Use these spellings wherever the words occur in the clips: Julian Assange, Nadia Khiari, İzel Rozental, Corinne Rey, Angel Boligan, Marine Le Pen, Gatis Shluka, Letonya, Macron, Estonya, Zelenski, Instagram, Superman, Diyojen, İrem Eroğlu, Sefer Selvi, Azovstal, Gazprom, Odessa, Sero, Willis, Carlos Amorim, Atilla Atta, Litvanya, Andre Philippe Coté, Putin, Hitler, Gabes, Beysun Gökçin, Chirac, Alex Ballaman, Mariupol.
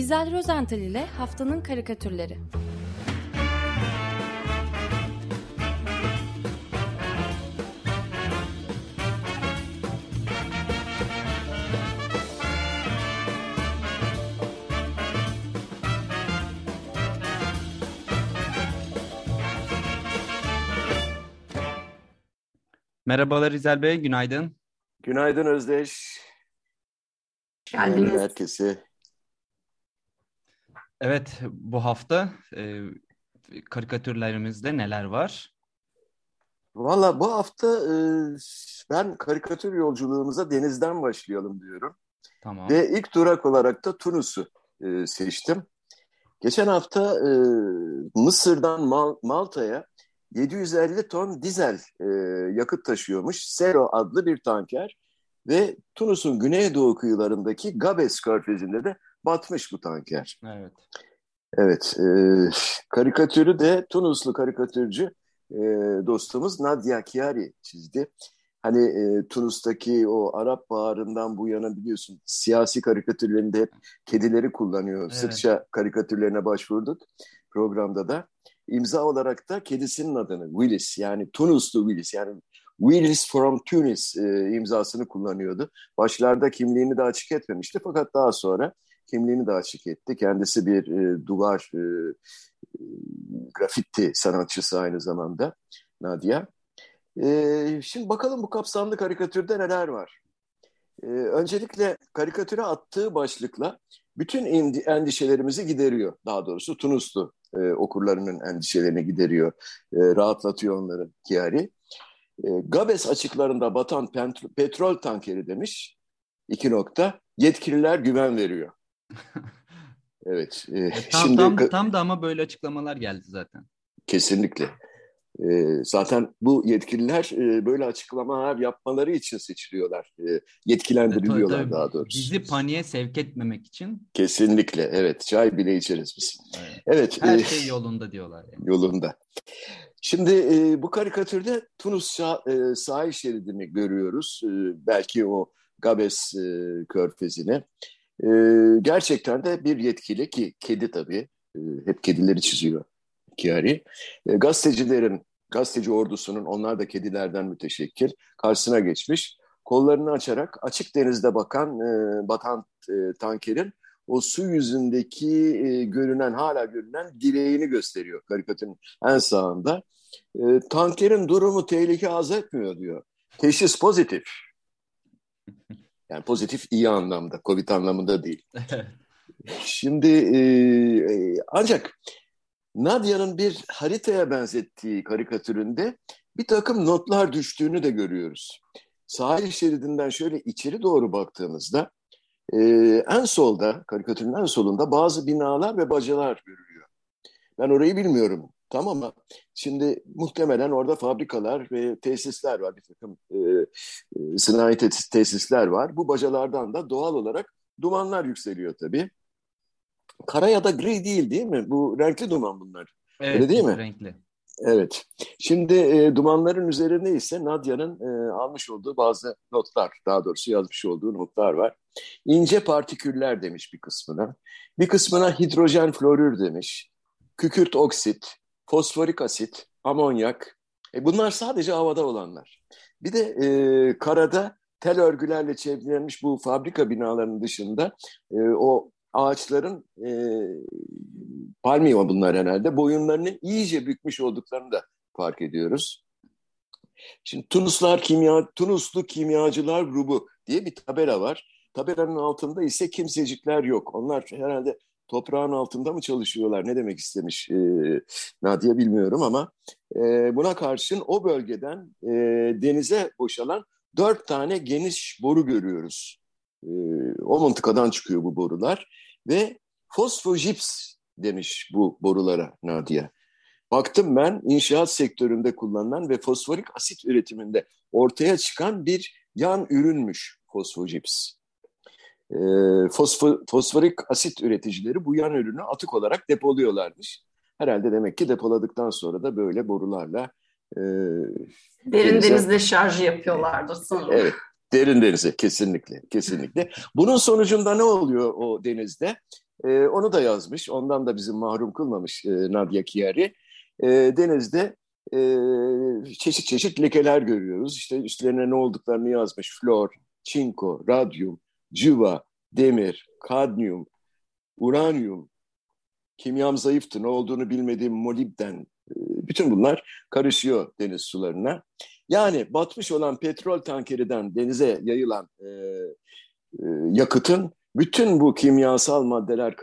İzel Rozental ile haftanın karikatürleri. Merhabalar İzel Bey, günaydın. Günaydın Özdeş. Günaydın herkese. Evet, bu hafta karikatürlerimizde neler var? Valla bu hafta ben karikatür yolculuğumuza denizden başlayalım diyorum. Tamam. Ve ilk durak olarak da Tunus'u seçtim. Geçen hafta Mısır'dan Malta'ya 750 ton dizel yakıt taşıyormuş Sero adlı bir tanker ve Tunus'un güneydoğu kıyılarındaki Gabes körfezinde de batmış bu tanker. Evet. Evet. Karikatürü de Tunuslu karikatürcü dostumuz Nadia Khiari çizdi. Hani Tunus'taki o Arap Baharı'ndan bu yana biliyorsun siyasi karikatürlerinde hep kedileri kullanıyor. Evet. Sıkça karikatürlerine başvurduk programda da. İmza olarak da kedisinin adını Willis, yani Tunuslu Willis, yani Willis from Tunis imzasını kullanıyordu. Başlarda kimliğini de açık etmemişti fakat daha sonra kimliğini de açık etti. Kendisi bir duvar grafiti sanatçısı aynı zamanda Nadia. Şimdi bakalım bu kapsamlı karikatürde neler var. Öncelikle karikatüre attığı başlıkla bütün endişelerimizi gideriyor. Daha doğrusu Tunuslu okurlarının endişelerini gideriyor. Rahatlatıyor onları Khiari. Gabes açıklarında batan petrol tankeri demiş. 2. Yetkililer güven veriyor. Evet. Tam da ama böyle açıklamalar geldi zaten. Kesinlikle. Zaten bu yetkililer böyle açıklamalar yapmaları için seçiliyorlar. Yetkilendiriliyorlar daha doğrusu. Bizi paniğe sevk etmemek için. Kesinlikle evet. Çay bile içeriz biz. Evet. Her şey yolunda diyorlar. Yani. Yolunda. Şimdi bu karikatürde Tunus sahil şeridini görüyoruz. Belki o Gabes körfezini. Gerçekten de bir yetkili ki kedi tabii. Hep kedileri çiziyor. Khiari. Gazeteci ordusunun, onlar da kedilerden müteşekkil, karşısına geçmiş. Kollarını açarak açık denizde batan tankerin o su yüzündeki hala görünen direğini gösteriyor karikatürün en sağında. Tankerin durumu tehlike arz etmiyor diyor. Teşhis pozitif. Yani pozitif iyi anlamda, Covid anlamında değil. Şimdi ancak Nadia'nın bir haritaya benzettiği karikatüründe bir takım notlar düştüğünü de görüyoruz. Sahil şeridinden şöyle içeri doğru baktığımızda en solda, karikatürün en solunda bazı binalar ve bacalar görülüyor. Ben orayı bilmiyorum tam ama şimdi muhtemelen orada fabrikalar ve tesisler var. Bir takım sanayi tesisler var. Bu bacalardan da doğal olarak dumanlar yükseliyor tabii. Kara ya da gri değil mi? Bu renkli duman bunlar. Evet, öyle değil mi? Renkli. Evet. Şimdi dumanların üzerinde ise Nadia'nın almış olduğu bazı notlar, daha doğrusu yazmış olduğu notlar var. İnce partiküller demiş bir kısmına. Bir kısmına hidrojen florür demiş. Kükürt oksit, fosforik asit, amonyak. Bunlar sadece havada olanlar. Bir de karada tel örgülerle çevrilmiş bu fabrika binalarının dışında o ağaçların palmiye bunlar herhalde boyunlarını iyice bükmüş olduklarını da fark ediyoruz. Şimdi Tunuslu Kimyacılar Grubu diye bir tabela var. Tabelanın altında ise kimsecikler yok. Onlar herhalde toprağın altında mı çalışıyorlar? Ne demek istemiş Nadia bilmiyorum ama buna karşın o bölgeden denize boşalan 4 tane geniş boru görüyoruz. O mıntıkadan çıkıyor bu borular ve fosfojips demiş bu borulara Nadia. Baktım ben inşaat sektöründe kullanılan ve fosforik asit üretiminde ortaya çıkan bir yan ürünmüş fosfojips. Fosforik asit üreticileri bu yan ürünü atık olarak depoluyorlarmış. Herhalde demek ki depoladıktan sonra da böyle borularla derin denizde şarj yapıyorlardır sanırım. Evet. Derin denize kesinlikle. Bunun sonucunda ne oluyor o denizde? Onu da yazmış, ondan da bizi mahrum kılmamış Nadia Khiari. Denizde çeşit çeşit lekeler görüyoruz. İşte üstlerine ne olduklarını yazmış. Flor, çinko, radyum, cıva, demir, kadmiyum, uranyum, kimyam zayıftı, ne olduğunu bilmediğim molibden. Bütün bunlar karışıyor deniz sularına. Yani batmış olan petrol tankeriden denize yayılan yakıtın bütün bu kimyasal maddeler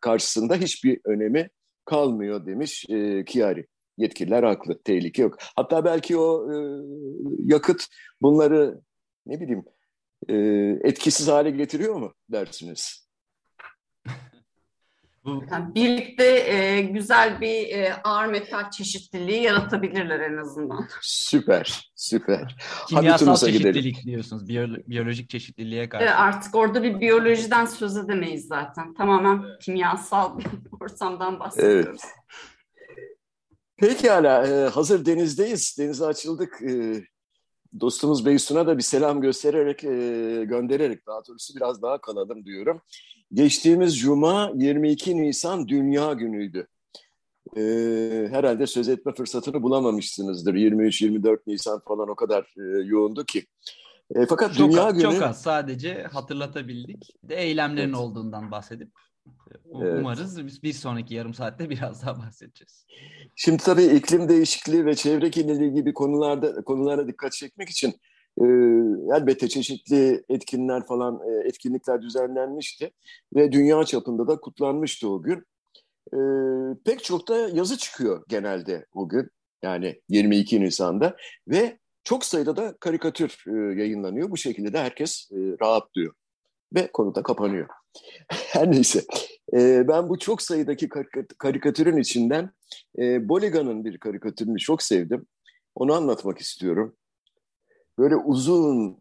karşısında hiçbir önemi kalmıyor demiş Khiari. Yetkililer haklı, tehlike yok. Hatta belki o yakıt bunları ne bileyim etkisiz hale getiriyor mu dersiniz? Yani birlikte güzel bir ağır metal çeşitliliği yaratabilirler en azından. Süper, süper. Kimyasal çeşitlilik gidelim diyorsunuz, biyolojik çeşitliliğe karşı. Artık orada bir biyolojiden söz edemeyiz zaten. Tamamen kimyasal bir ortamdan bahsediyoruz. Evet. Pekala, hazır denizdeyiz, denize açıldık. Dostumuz Beysun'a da bir selam göndererek daha doğrusu biraz daha kalalım diyorum. Geçtiğimiz Cuma 22 Nisan Dünya Günü'ydü. Herhalde söz etme fırsatını bulamamışsınızdır. 23-24 Nisan falan o kadar yoğundu ki. Fakat çok Dünya Günü... Çok az, sadece hatırlatabildik. De eylemlerin olduğundan bahsedip umarız bir sonraki yarım saatte biraz daha bahsedeceğiz. Şimdi tabii iklim değişikliği ve çevre kirliliği gibi konulara dikkat çekmek için elbette çeşitli etkinlikler düzenlenmişti ve dünya çapında da kutlanmıştı o gün. Pek çok da yazı çıkıyor genelde o gün, yani 22 Nisan'da ve çok sayıda da karikatür yayınlanıyor. Bu şekilde de herkes rahatlıyor ve konu da kapanıyor. Her neyse, ben bu çok sayıdaki karikatürün içinden Boligan'ın bir karikatürünü çok sevdim. Onu anlatmak istiyorum. Böyle uzun,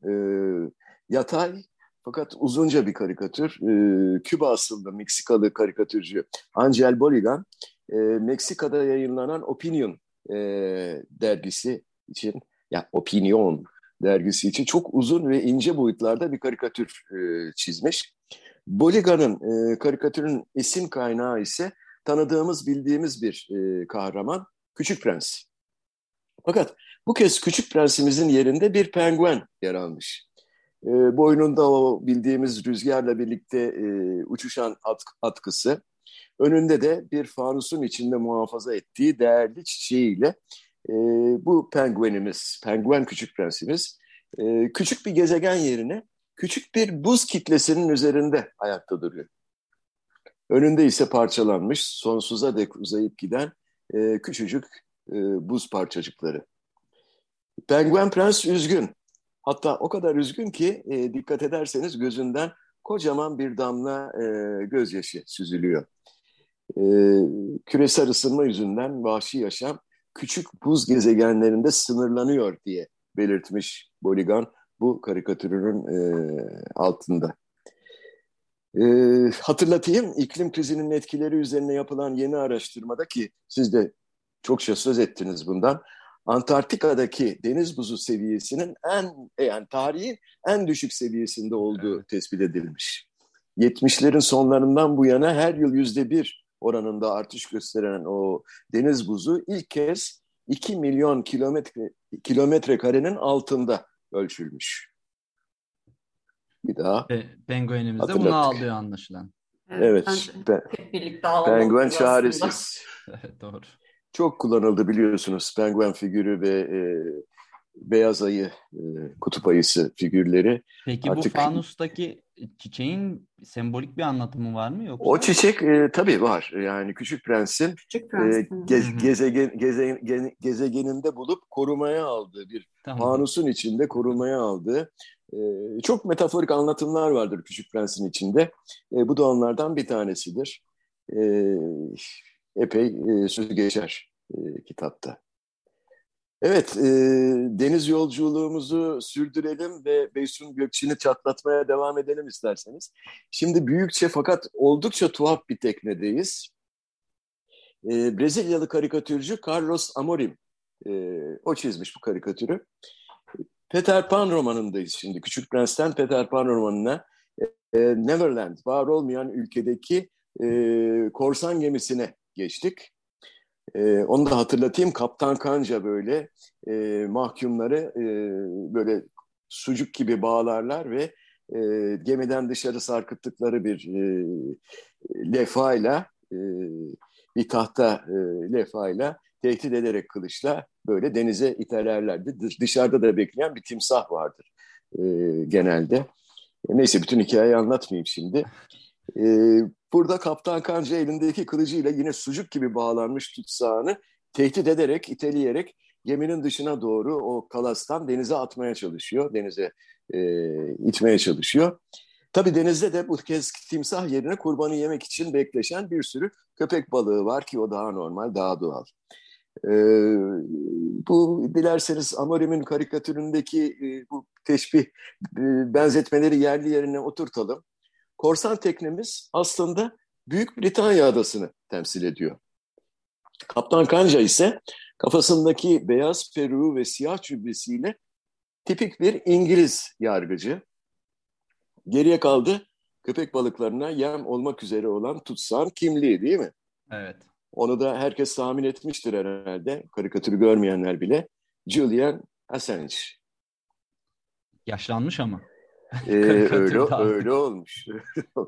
yatay fakat uzunca bir karikatür. Küba asıllı Meksikalı karikatürcü Angel Boligan, Meksika'da yayınlanan Opinion dergisi için, yani Opinion dergisi için çok uzun ve ince boyutlarda bir karikatür çizmiş. Boligan'ın karikatürün esin kaynağı ise tanıdığımız, bildiğimiz bir kahraman, Küçük Prens. Fakat bu kez Küçük Prensimizin yerinde bir penguen yer almış. Boynunda o bildiğimiz rüzgarla birlikte uçuşan atkısı, önünde de bir fanusun içinde muhafaza ettiği değerli çiçeğiyle bu penguenimiz, penguen Küçük Prensimiz, küçük bir gezegen yerine küçük bir buz kitlesinin üzerinde ayakta duruyor. Önünde ise parçalanmış, sonsuza dek uzayıp giden küçücük buz parçacıkları. Penguen Prens üzgün. Hatta o kadar üzgün ki dikkat ederseniz gözünden kocaman bir damla gözyaşı süzülüyor. Küresel ısınma yüzünden vahşi yaşam küçük buz gezegenlerinde sınırlanıyor diye belirtmiş Boligan bu karikatürünün altında. Hatırlatayım, iklim krizinin etkileri üzerine yapılan yeni araştırmada, ki siz de çokça söz ettiniz bundan, Antarktika'daki deniz buzu seviyesinin tarihi en düşük seviyesinde olduğu tespit edilmiş. 70'lerin sonlarından bu yana her yıl %1 oranında artış gösteren o deniz buzu ilk kez 2 milyon kilometre karenin altında ölçülmüş. Bir daha. Penguenimiz de bunu ağlıyor anlaşılan. Evet. Penguen çaresiz. Doğru. Çok kullanıldı biliyorsunuz penguen figürü ve beyaz ayı, kutup ayısı figürleri. Peki artık bu fanustaki çiçeğin sembolik bir anlatımı var mı yoksa? O çiçek tabii var. Yani Küçük Prens'in gezegeninde bulup korumaya aldığı, bir fanusun içinde korumaya aldığı çok metaforik anlatımlar vardır Küçük Prens'in içinde. Bu da onlardan bir tanesidir. Epey sözü geçer kitapta. Evet, deniz yolculuğumuzu sürdürelim ve Beysun Gökçin'i çatlatmaya devam edelim isterseniz. Şimdi büyükçe fakat oldukça tuhaf bir teknedeyiz. Brezilyalı karikatürcü Carlos Amorim, o çizmiş bu karikatürü. Peter Pan romanındayız şimdi. Küçük Prens'ten Peter Pan romanına, Neverland, var olmayan ülkedeki korsan gemisine geçtik. Onu da hatırlatayım. Kaptan Kanca böyle mahkumları böyle sucuk gibi bağlarlar ve gemiden dışarı sarkıttıkları bir lefayla, bir tahta lefayla, tehdit ederek kılıçla böyle denize iterlerlerdi. Dışarıda da bekleyen bir timsah vardır genelde. Neyse, bütün hikayeyi anlatmayayım şimdi. Burada Kaptan Kanca elindeki kılıcıyla yine sucuk gibi bağlanmış tutsağını tehdit ederek, iteleyerek geminin dışına doğru o kalastan denize atmaya çalışıyor. Denize itmeye çalışıyor. Tabii denizde de bu kez timsah yerine kurbanı yemek için bekleşen bir sürü köpek balığı var ki o daha normal, daha doğal. Bu dilerseniz Amorim'in karikatüründeki bu teşbih, benzetmeleri yerli yerine oturtalım. Korsan teknemiz aslında Büyük Britanya adasını temsil ediyor. Kaptan Kanca ise kafasındaki beyaz peruğu ve siyah cübbesiyle tipik bir İngiliz yargıcı. Geriye kaldı köpek balıklarına yem olmak üzere olan tutsağın kimliği, değil mi? Evet. Onu da herkes tahmin etmiştir herhalde, karikatürü görmeyenler bile. Julian Assange. Yaşlanmış ama. Öyle olmuş.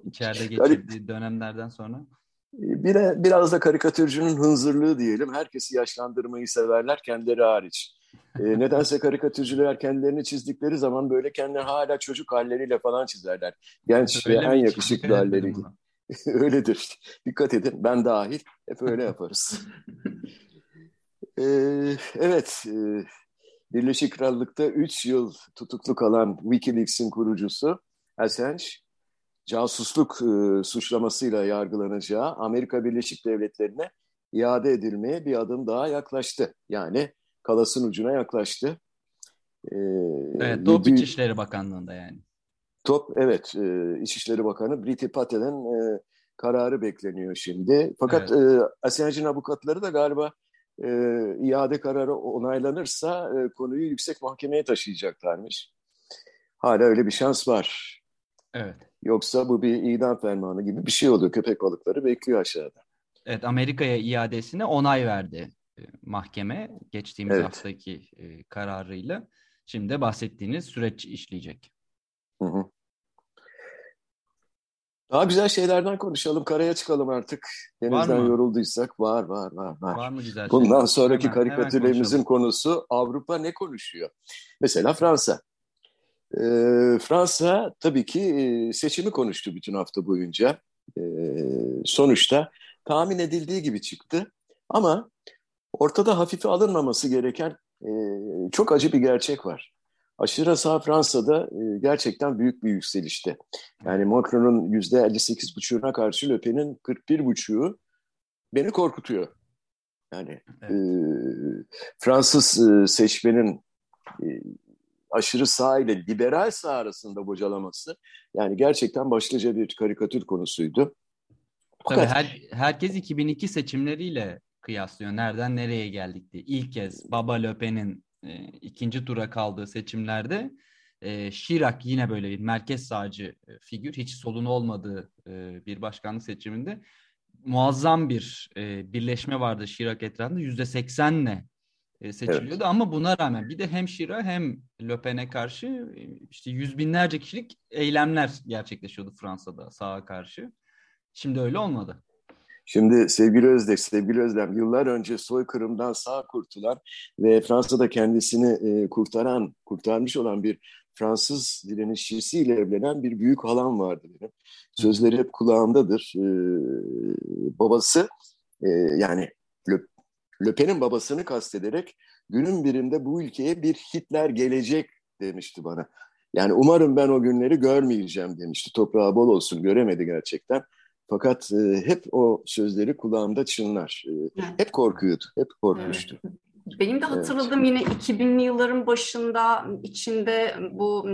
İçeride geçirdiği dönemlerden sonra. Biraz da karikatürcünün hınzırlığı diyelim. Herkesi yaşlandırmayı severler, kendileri hariç. Nedense karikatürcüler kendilerini çizdikleri zaman böyle kendileri hala çocuk halleriyle falan çizerler. Genç öyle ve en yakışıklı halleriyle. Öyledir. Dikkat edin, ben dahil hep öyle yaparız. Evet, Birleşik Krallık'ta 3 yıl tutuklu kalan WikiLeaks'in kurucusu Assange, casusluk suçlamasıyla yargılanacağı Amerika Birleşik Devletleri'ne iade edilmeye bir adım daha yaklaştı. Yani kalasın ucuna yaklaştı. Evet, Top İçişleri Bakanlığı'nda yani. Evet, İçişleri Bakanı Priti Patel'in kararı bekleniyor şimdi. Fakat evet. Assange'in avukatları da galiba iade kararı onaylanırsa konuyu yüksek mahkemeye taşıyacaklarmış. Hala öyle bir şans var. Evet. Yoksa bu bir idam fermanı gibi bir şey oluyor. Köpek balıkları bekliyor aşağıda. Evet, Amerika'ya iadesine onay verdi mahkeme geçtiğimiz haftaki kararıyla. Şimdi de bahsettiğiniz süreç işleyecek. Hı hı. Daha güzel şeylerden konuşalım. Karaya çıkalım artık. Denizden yorulduysak. Var. Var mı güzel şeyler? Bundan sonraki karikatürlerimizin konusu Avrupa ne konuşuyor? Mesela Fransa. Fransa tabii ki seçimi konuştu bütün hafta boyunca. Sonuçta tahmin edildiği gibi çıktı. Ama ortada hafife alınmaması gereken çok acı bir gerçek var. Aşırı sağ Fransa'da gerçekten büyük bir yükselişte. Yani Macron'un %58,5'una karşı Le Pen'in 41,5'u beni korkutuyor. Yani evet. Fransız seçmenin aşırı sağ ile liberal sağ arasında bocalaması yani gerçekten başlıca bir karikatür konusuydu. Fakat, tabii herkes 2002 seçimleriyle kıyaslıyor. Nereden nereye geldik diye. İlk kez Baba Le Pen'in ikinci tura kaldığı seçimlerde Chirac yine böyle bir merkez sağcı figür, hiç solun olmadığı bir başkanlık seçiminde muazzam bir birleşme vardı Chirac etrafında. %80'le seçiliyordu ama buna rağmen bir de hem Chirac hem Le Pen'e karşı işte yüz binlerce kişilik eylemler gerçekleşiyordu Fransa'da sağa karşı. Şimdi öyle olmadı. Şimdi sevgili Özlem, yıllar önce soykırımdan sağ kurtulan ve Fransa'da kendisini kurtarmış olan bir Fransız direnişçisiyle evlenen bir büyük halam vardı benim. Sözleri hep kulağımdadır. Babası, yani Le Pen'in babasını kastederek günün birinde bu ülkeye bir Hitler gelecek demişti bana. Yani umarım ben o günleri görmeyeceğim demişti. Toprağı bol olsun, göremedi gerçekten. Fakat hep o sözleri kulağımda çınlar. Hep korkuyordu, hep korkmuştu. Benim de hatırladığım yine 2000'li yılların başında içinde bu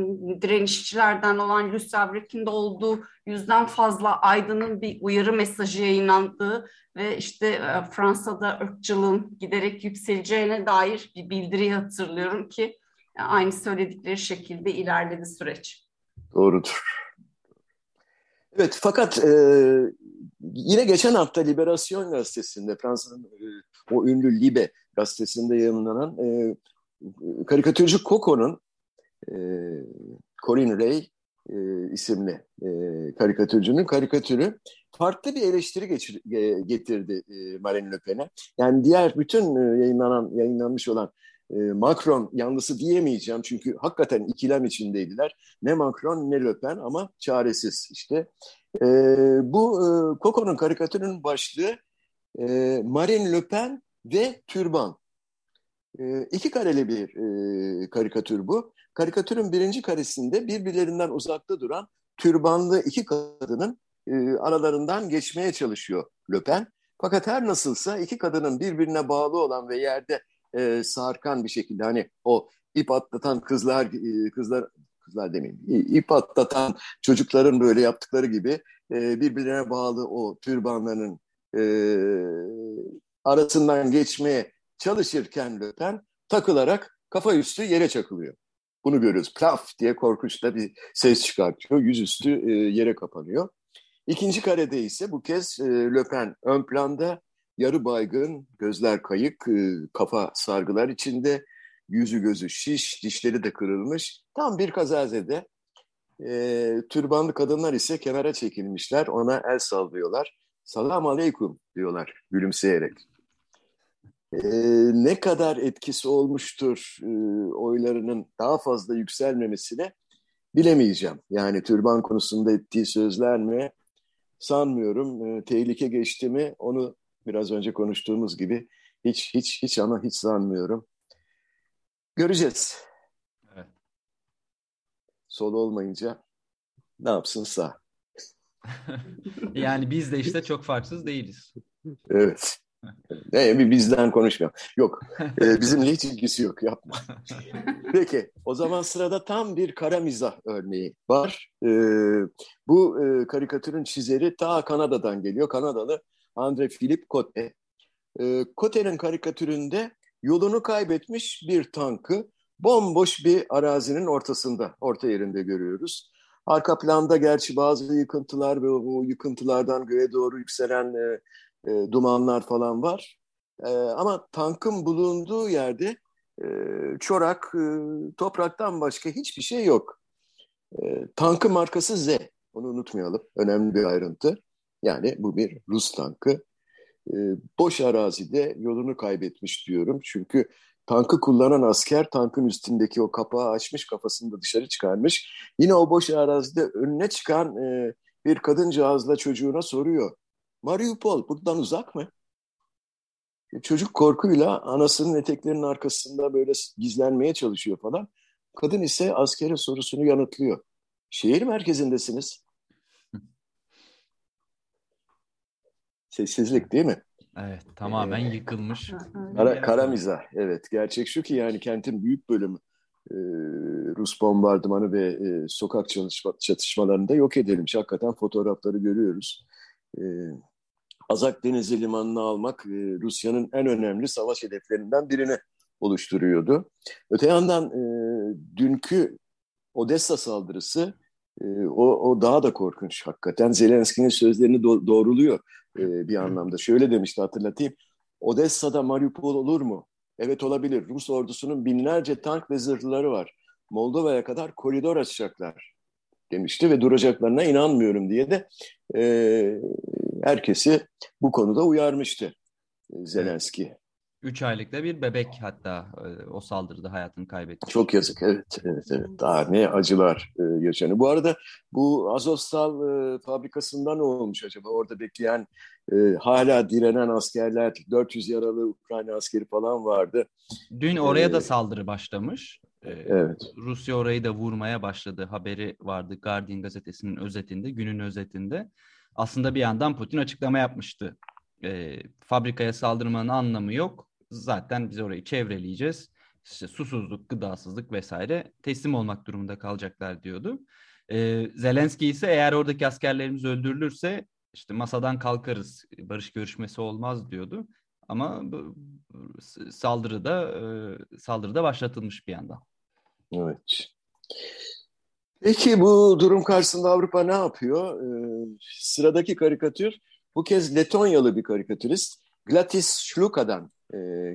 direnişçilerden olan Luc Fabrice'in de olduğu 100'den fazla aydının bir uyarı mesajı yayınlandığı ve işte Fransa'da ırkçılığın giderek yükseleceğine dair bir bildiriyi hatırlıyorum ki aynı söyledikleri şekilde ilerledi süreç. Doğrudur. Evet, fakat yine geçen hafta Liberasyon gazetesinde, Fransa'nın o ünlü Libe gazetesinde yayınlanan karikatürcü Coco'nun Corinne Rey isimli karikatürcünün karikatürü farklı bir eleştiri getirdi Marine Le Pen'e. Yani diğer bütün yayınlanmış olan Macron yanlısı diyemeyeceğim çünkü hakikaten ikilem içindeydiler. Ne Macron ne Le Pen ama çaresiz işte. Bu Coco'nun karikatürünün başlığı Marine Le Pen ve Türban. İki kareli bir karikatür bu. Karikatürün birinci karesinde birbirlerinden uzakta duran türbanlı iki kadının aralarından geçmeye çalışıyor Le Pen. Fakat her nasılsa iki kadının birbirine bağlı olan ve yerde sarkan bir şekilde, hani o ip atlatan kızlar demeyeyim, ip atlatan çocukların böyle yaptıkları gibi birbirine bağlı o türbanların arasından geçmeye çalışırken Le Pen takılarak kafa üstü yere çakılıyor. Bunu görüyoruz. Plaf diye korkunçla bir ses çıkartıyor. Yüzüstü yere kapanıyor. İkinci karede ise bu kez Le Pen ön planda, yarı baygın, gözler kayık, kafa sargılar içinde, yüzü gözü şiş, dişleri de kırılmış. Tam bir kazazede. Türbanlı kadınlar ise kenara çekilmişler, ona el sallıyorlar. Salam aleyküm diyorlar gülümseyerek. Ne kadar etkisi olmuştur oylarının daha fazla yükselmemesine bilemeyeceğim. Yani türban konusunda ettiği sözler mi? Sanmıyorum. Tehlike geçti mi? Onu biraz önce konuştuğumuz gibi hiç ama hiç sanmıyorum. Göreceğiz. Evet. Sol olmayınca ne yapsın sağ? Yani biz de işte çok farksız değiliz. Evet. Bizden konuşmuyorum. Yok. Bizimle hiç ilgisi yok. Yapma. Peki. O zaman sırada tam bir kara mizah örneği var. Bu karikatürün çizeri ta Kanada'dan geliyor. Kanadalı Andre Philippe Coté. Coté'nin karikatüründe yolunu kaybetmiş bir tankı bomboş bir arazinin orta yerinde görüyoruz. Arka planda gerçi bazı yıkıntılar ve o yıkıntılardan göğe doğru yükselen dumanlar falan var. Ama tankın bulunduğu yerde çorak, topraktan başka hiçbir şey yok. Tankın markası Z. Onu unutmayalım. Önemli bir ayrıntı. Yani bu bir Rus tankı. Boş arazide yolunu kaybetmiş diyorum. Çünkü tankı kullanan asker tankın üstündeki o kapağı açmış, kafasını da dışarı çıkarmış. Yine o boş arazide önüne çıkan bir kadıncağızla çocuğuna soruyor. Mariupol buradan uzak mı? Çocuk korkuyla anasının eteklerinin arkasında böyle gizlenmeye çalışıyor falan. Kadın ise askerin sorusunu yanıtlıyor. Şehir merkezindesiniz. Sessizlik değil mi? Evet, tamamen yıkılmış. Kara mizah, evet. Gerçek şu ki yani kentin büyük bölümü Rus bombardımanı ve sokak çatışmalarında yok edilmiş. Hakikaten fotoğrafları görüyoruz. Azak Denizi Limanı'nı almak Rusya'nın en önemli savaş hedeflerinden birini oluşturuyordu. Öte yandan dünkü Odessa saldırısı o daha da korkunç hakikaten. Zelenski'nin sözlerini doğruluyor bir anlamda. Şöyle demişti, hatırlatayım. Odessa'da Mariupol olur mu? Evet, olabilir. Rus ordusunun binlerce tank ve zırhlıları var. Moldova'ya kadar koridor açacaklar demişti ve duracaklarına inanmıyorum diye de herkesi bu konuda uyarmıştı Zelenski. 3 aylıkta bir bebek hatta o saldırıda hayatını kaybetti. Çok yazık, evet. Daha ne acılar yaşanıyor. Bu arada bu Azovstal fabrikasında ne olmuş acaba? Orada bekleyen, hala direnen askerler, 400 yaralı Ukrayna askeri falan vardı. Dün oraya da saldırı başlamış. Evet. Rusya orayı da vurmaya başladı. Haberi vardı Guardian gazetesinin özetinde, günün özetinde. Aslında bir yandan Putin açıklama yapmıştı. Fabrikaya saldırmanın anlamı yok. Zaten biz orayı çevreleyeceğiz. İşte susuzluk, gıdasızlık vesaire teslim olmak durumunda kalacaklar diyordu. Zelenski ise eğer oradaki askerlerimiz öldürülürse işte masadan kalkarız, barış görüşmesi olmaz diyordu. Ama saldırıda başlatılmış bir yandan. Evet. Peki bu durum karşısında Avrupa ne yapıyor? Sıradaki karikatür bu kez Letonyalı bir karikatürist Gatis Shluka'dan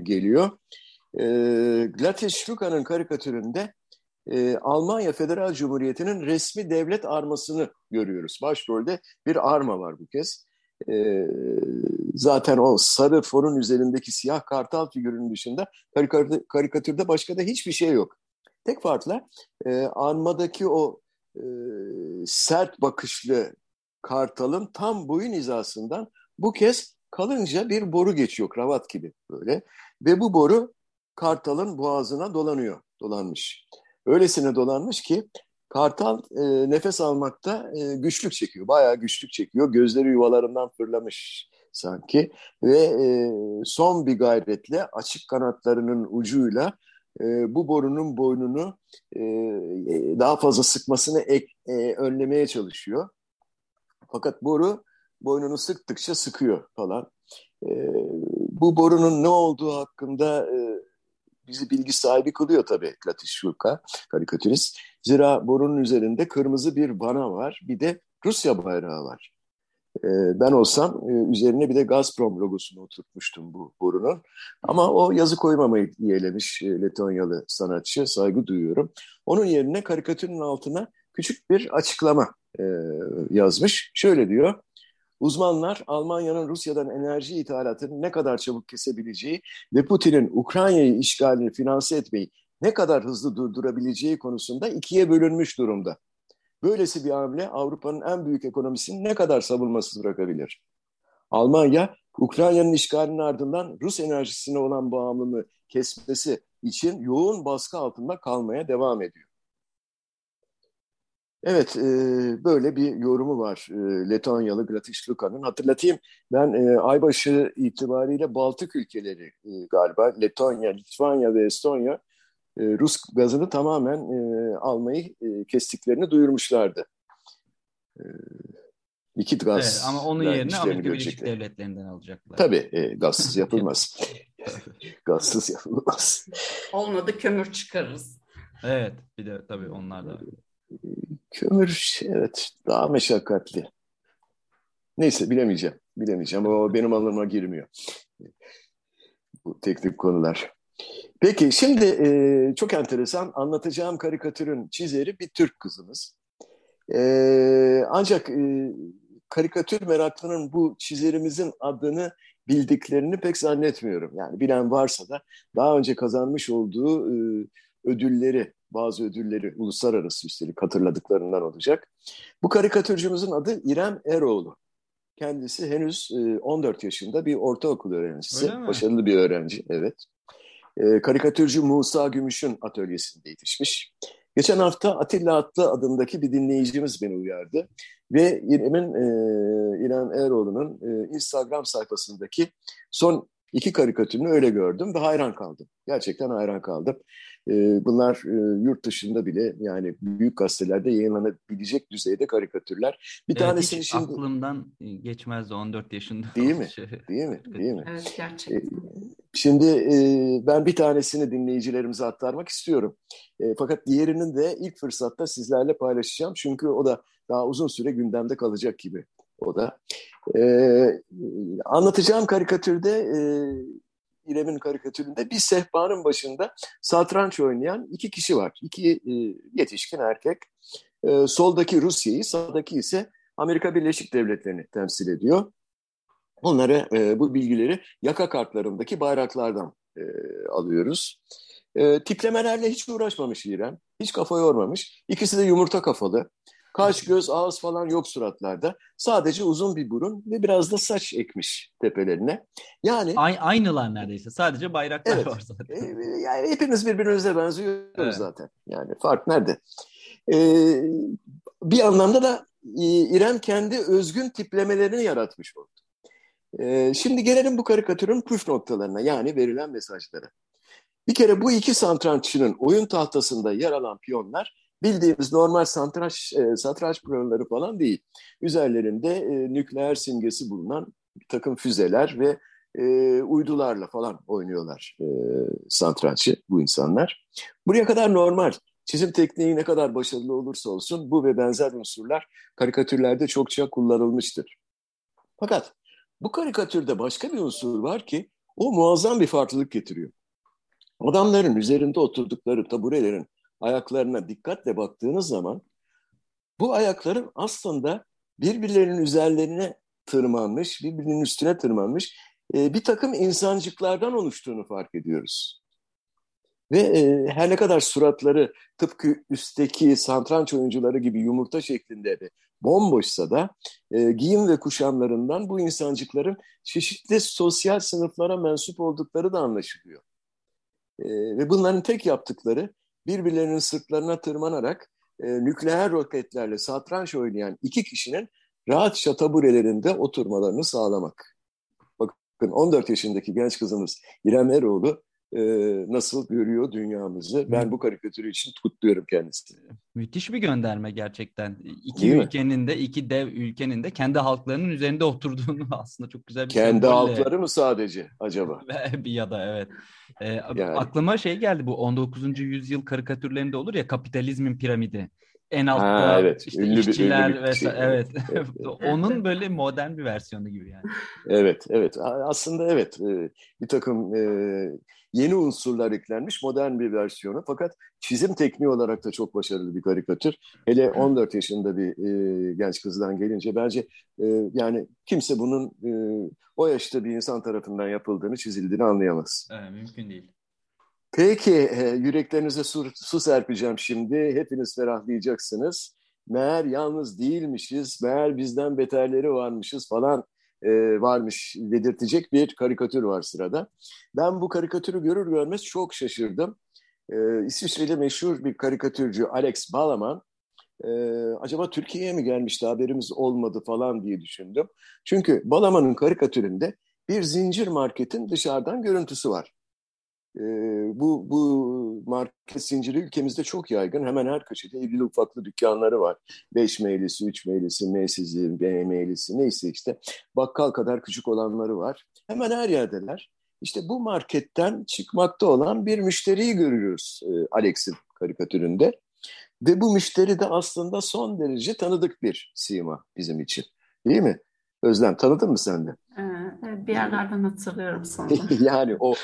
geliyor. Gatis Shluka'nın karikatüründe Almanya Federal Cumhuriyeti'nin resmi devlet armasını görüyoruz. Başrolde bir arma var bu kez. Zaten o sarı fonun üzerindeki siyah kartal figürünün dışında karikatürde başka da hiçbir şey yok. Tek farklar armadaki o sert bakışlı kartalın tam boyun hizasından bu kez kalınca bir boru geçiyor, kravat gibi böyle. Ve bu boru kartalın boğazına dolanmış. Öylesine dolanmış ki kartal nefes almakta güçlük çekiyor. Bayağı güçlük çekiyor. Gözleri yuvalarından fırlamış sanki. Ve son bir gayretle açık kanatlarının ucuyla bu borunun boynunu daha fazla sıkmasını önlemeye çalışıyor. Fakat boru boynunu sıktıkça sıkıyor falan. Bu borunun ne olduğu hakkında bizi bilgi sahibi kılıyor tabii Gatis Shluka, karikatürist. Zira borunun üzerinde kırmızı bir bana var, bir de Rusya bayrağı var. Ben olsam üzerine bir de Gazprom logosunu oturtmuştum bu borunun. Ama o yazı koymamayı yeğlemiş Letonyalı sanatçı, saygı duyuyorum. Onun yerine karikatürün altına küçük bir açıklama yazmış. Şöyle diyor: uzmanlar Almanya'nın Rusya'dan enerji ithalatını ne kadar çabuk kesebileceği ve Putin'in Ukrayna'yı işgalini finanse etmeyi ne kadar hızlı durdurabileceği konusunda ikiye bölünmüş durumda. Böylesi bir hamle Avrupa'nın en büyük ekonomisini ne kadar savunmasız bırakabilir? Almanya, Ukrayna'nın işgalinin ardından Rus enerjisine olan bağımlılığını kesmesi için yoğun baskı altında kalmaya devam ediyor. Evet, böyle bir yorumu var Letonyalı Gatis Shluka'nın. Hatırlatayım, ben aybaşı itibariyle Baltık ülkeleri galiba Letonya, Litvanya ve Estonya Rus gazını tamamen almayı kestiklerini duyurmuşlardı. Likit gaz. Evet, ama onun yerine Amerika Birleşik Devletleri'nden alacaklar. Tabii, gazsız yapılmaz. Gazsız yapılmaz. Olmadı kömür çıkarırız. Evet, bir de tabii onlar da. Kömür, evet, daha meşakkatli. Neyse, bilemeyeceğim. O benim alanıma girmiyor. Bu teknik konular. Peki, şimdi çok enteresan, anlatacağım karikatürün çizeri bir Türk kızımız. Ancak karikatür meraklının bu çizerimizin adını bildiklerini pek zannetmiyorum. Yani bilen varsa da daha önce kazanmış olduğu bazı ödülleri uluslararası üstelik hatırladıklarından olacak. Bu karikatürcümüzün adı İrem Eroğlu. Kendisi henüz 14 yaşında bir ortaokul öğrencisi. Başarılı bir öğrenci, evet. Karikatürcü Musa Gümüş'ün atölyesinde yetişmiş. Geçen hafta Atilla Atta adındaki bir dinleyicimiz beni uyardı. Ve İrem Eroğlu'nun Instagram sayfasındaki son 2 karikatürünü öyle gördüm ve hayran kaldım. Gerçekten hayran kaldım. Bunlar yurt dışında bile, yani büyük gazetelerde yayınlanabilecek düzeyde karikatürler. Bir tanesini hiç şimdi aklımdan geçmezdi 14 yaşında. Değil mi? Evet, gerçekten. Şimdi ben bir tanesini dinleyicilerimize aktarmak istiyorum. Fakat diğerinin de ilk fırsatta sizlerle paylaşacağım. Çünkü o da daha uzun süre gündemde kalacak gibi. O da. Anlatacağım karikatürde, İrem'in karikatüründe bir sehpanın başında satranç oynayan 2 kişi var. 2 yetişkin erkek. Soldaki Rusya'yı, sağdaki ise Amerika Birleşik Devletleri'ni temsil ediyor. Onları, bu bilgileri yaka kartlarındaki bayraklardan alıyoruz. Tiplemelerle hiç uğraşmamış İrem. Hiç kafa yormamış. İkisi de yumurta kafalı. Kaş, göz, ağız falan yok suratlarda. Sadece uzun bir burun ve biraz da saç ekmiş tepelerine. Yani aynılar neredeyse. Sadece bayraklar, evet, var zaten. Yani hepimiz birbirimize benziyoruz, evet, zaten. Yani fark nerede? Bir anlamda da İrem kendi özgün tiplemelerini yaratmış oldu. Şimdi gelelim bu karikatürün püf noktalarına, yani verilen mesajlara. Bir kere bu 2 satranççının oyun tahtasında yer alan piyonlar bildiğimiz normal satranç piyonları falan değil. Üzerlerinde nükleer simgesi bulunan bir takım füzeler ve uydularla falan oynuyorlar satrançı bu insanlar. Buraya kadar normal. Çizim tekniği ne kadar başarılı olursa olsun bu ve benzer unsurlar karikatürlerde çokça kullanılmıştır. Fakat bu karikatürde başka bir unsur var ki o muazzam bir farklılık getiriyor. Adamların üzerinde oturdukları taburelerin ayaklarına dikkatle baktığınız zaman bu ayakların aslında birbirlerinin üzerlerine tırmanmış, birbirinin üstüne tırmanmış bir takım insancıklardan oluştuğunu fark ediyoruz. Ve her ne kadar suratları tıpkı üstteki santranç oyuncuları gibi yumurta şeklinde de bomboşsa da giyim ve kuşamlarından bu insancıkların çeşitli sosyal sınıflara mensup oldukları da anlaşılıyor. Ve bunların tek yaptıkları birbirlerinin sırtlarına tırmanarak nükleer roketlerle satranç oynayan iki kişinin rahatça taburelerinde oturmalarını sağlamak. Bakın 14 yaşındaki genç kızımız İrem Eroğlu nasıl görüyor dünyamızı. Ben bu karikatürü için kutluyorum kendisini. Müthiş bir gönderme gerçekten. İki dev ülkenin de kendi halklarının üzerinde oturduğunu aslında çok güzel bir kendi sembolle. Halkları mı sadece acaba? Ya da evet. Aklıma geldi, bu 19. yüzyıl karikatürlerinde olur ya, kapitalizmin piramidi. En altta işçiler vesaire. Onun böyle modern bir versiyonu gibi yani. Evet. Aslında bir takım yeni unsurlar eklenmiş modern bir versiyonu. Fakat çizim tekniği olarak da çok başarılı bir karikatür. Hele 14 yaşında bir genç kızdan gelince bence yani kimse bunun o yaşta bir insan tarafından yapıldığını, çizildiğini anlayamaz. Mümkün değil. Peki, yüreklerinize su serpeceğim şimdi. Hepiniz ferahlayacaksınız. Meğer yalnız değilmişiz, meğer bizden beterleri varmışız falan varmış dedirtecek bir karikatür var sırada. Ben bu karikatürü görür görmez çok şaşırdım. İsviçreli meşhur bir karikatürcü Alex Ballaman, acaba Türkiye'ye mi gelmişti, haberimiz olmadı falan diye düşündüm. Çünkü Balaman'ın karikatüründe bir zincir marketin dışarıdan görüntüsü var. Bu market zinciri ülkemizde çok yaygın. Hemen her köşede evli ufaklı dükkanları var. 5 meylisi, 3 meylisi, meysizliğin, B meylisi neyse işte. Bakkal kadar küçük olanları var. Hemen her yerdeler. İşte bu marketten çıkmakta olan bir müşteriyi görüyoruz Alex'in karikatüründe. Ve bu müşteri de aslında son derece tanıdık bir sima bizim için. Değil mi? Özlem, tanıdın mı sen de? Bir yerlerden hatırlıyorum sanırım. Yani o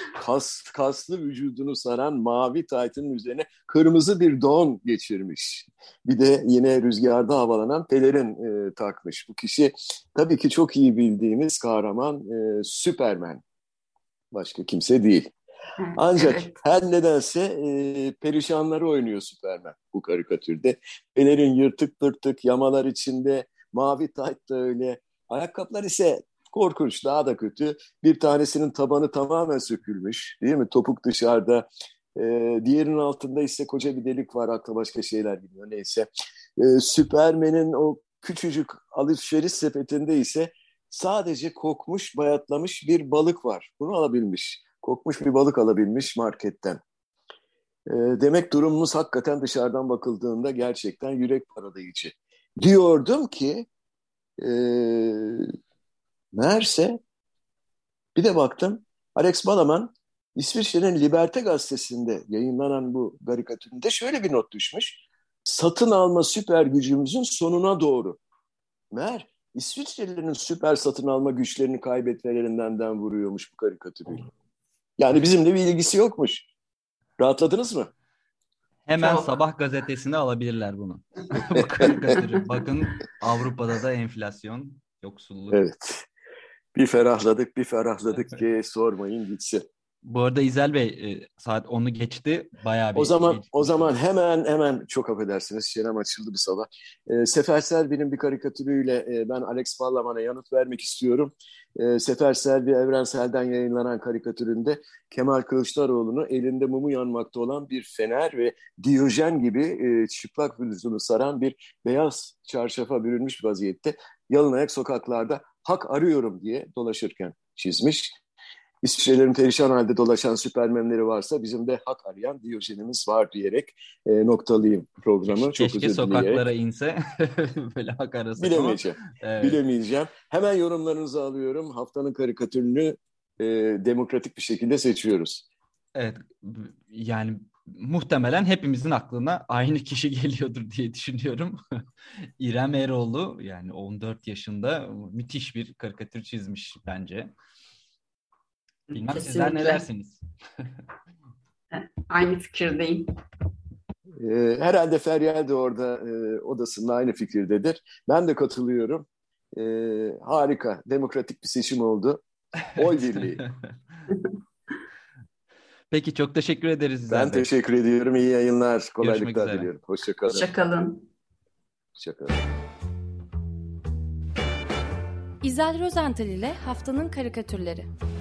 kaslı vücudunu saran mavi taytının üzerine kırmızı bir don geçirmiş. Bir de yine rüzgarda havalanan pelerin takmış. Bu kişi tabii ki çok iyi bildiğimiz kahraman Superman. Başka kimse değil. Ancak her nedense perişanları oynuyor Superman bu karikatürde. Pelerin yırtık pırtık, yamalar içinde, mavi tayt da öyle. Ayakkabılar ise korkunç, daha da kötü. Bir tanesinin tabanı tamamen sökülmüş, değil mi? Topuk dışarıda. Diğerinin altında ise koca bir delik var. Akla başka şeyler gidiyor, neyse. Süpermen'in o küçücük alışveriş sepetinde ise sadece kokmuş, bayatlamış bir balık var. Bunu alabilmiş. Kokmuş bir balık alabilmiş marketten. Demek durumumuz hakikaten dışarıdan bakıldığında gerçekten yürek paralayıcı. Diyordum ki meğerse bir de baktım Alex Ballaman İsviçre'nin Liberte gazetesinde yayınlanan bu karikatüründe şöyle bir not düşmüş: satın alma süper gücümüzün sonuna doğru. Meğer İsviçrelilerin süper satın alma güçlerini kaybetmelerinden vuruyormuş bu karikatürü. Yani bizimle bir ilgisi yokmuş. Rahatladınız mı? Hemen Sabah gazetesine alabilirler bunu. Bu karikatürü. Bakın, Avrupa'da da enflasyon, yoksulluk. Evet. Bir ferahladık ki sormayın gitsin. Bu arada İzel Bey, saat 10'u geçti. Bayağı bir o zaman hemen çok affedersiniz. Şenem açıldı bu sabah. Sefer Selvi'nin bir karikatürüyle ben Alex Ballaman'a yanıt vermek istiyorum. Sefer Selvi Evrensel'den yayınlanan karikatüründe Kemal Kılıçdaroğlu'nu elinde mumu yanmakta olan bir fener ve Diyojen gibi çıplak vücudunu saran bir beyaz çarşafa bürünmüş vaziyette yalın ayak sokaklarda hak arıyorum diye dolaşırken çizmiş. İsviçrelerin perişan halde dolaşan süpermenleri varsa bizim de hak arayan Diyojen'imiz var diyerek noktalayayım programı. Keşke sokaklara inse böyle hak arası. Bilemeyeceğim. Hemen yorumlarınızı alıyorum. Haftanın karikatürünü demokratik bir şekilde seçiyoruz. Evet, yani muhtemelen hepimizin aklına aynı kişi geliyordur diye düşünüyorum. İrem Eroğlu, yani 14 yaşında müthiş bir karikatür çizmiş bence. Bilmem sizler ne dersiniz? Aynı fikirdeyim. Herhalde Feryal de orada odasında aynı fikirdedir. Ben de katılıyorum. Harika, demokratik bir seçim oldu. Oy birliği. Peki, çok teşekkür ederiz. Ben teşekkür ediyorum. İyi yayınlar. Kolaylıklar diliyorum. Hoşçakalın. Hoşçakalın. Hoşçakalın. İzel Rozental ile Haftanın Karikatürleri.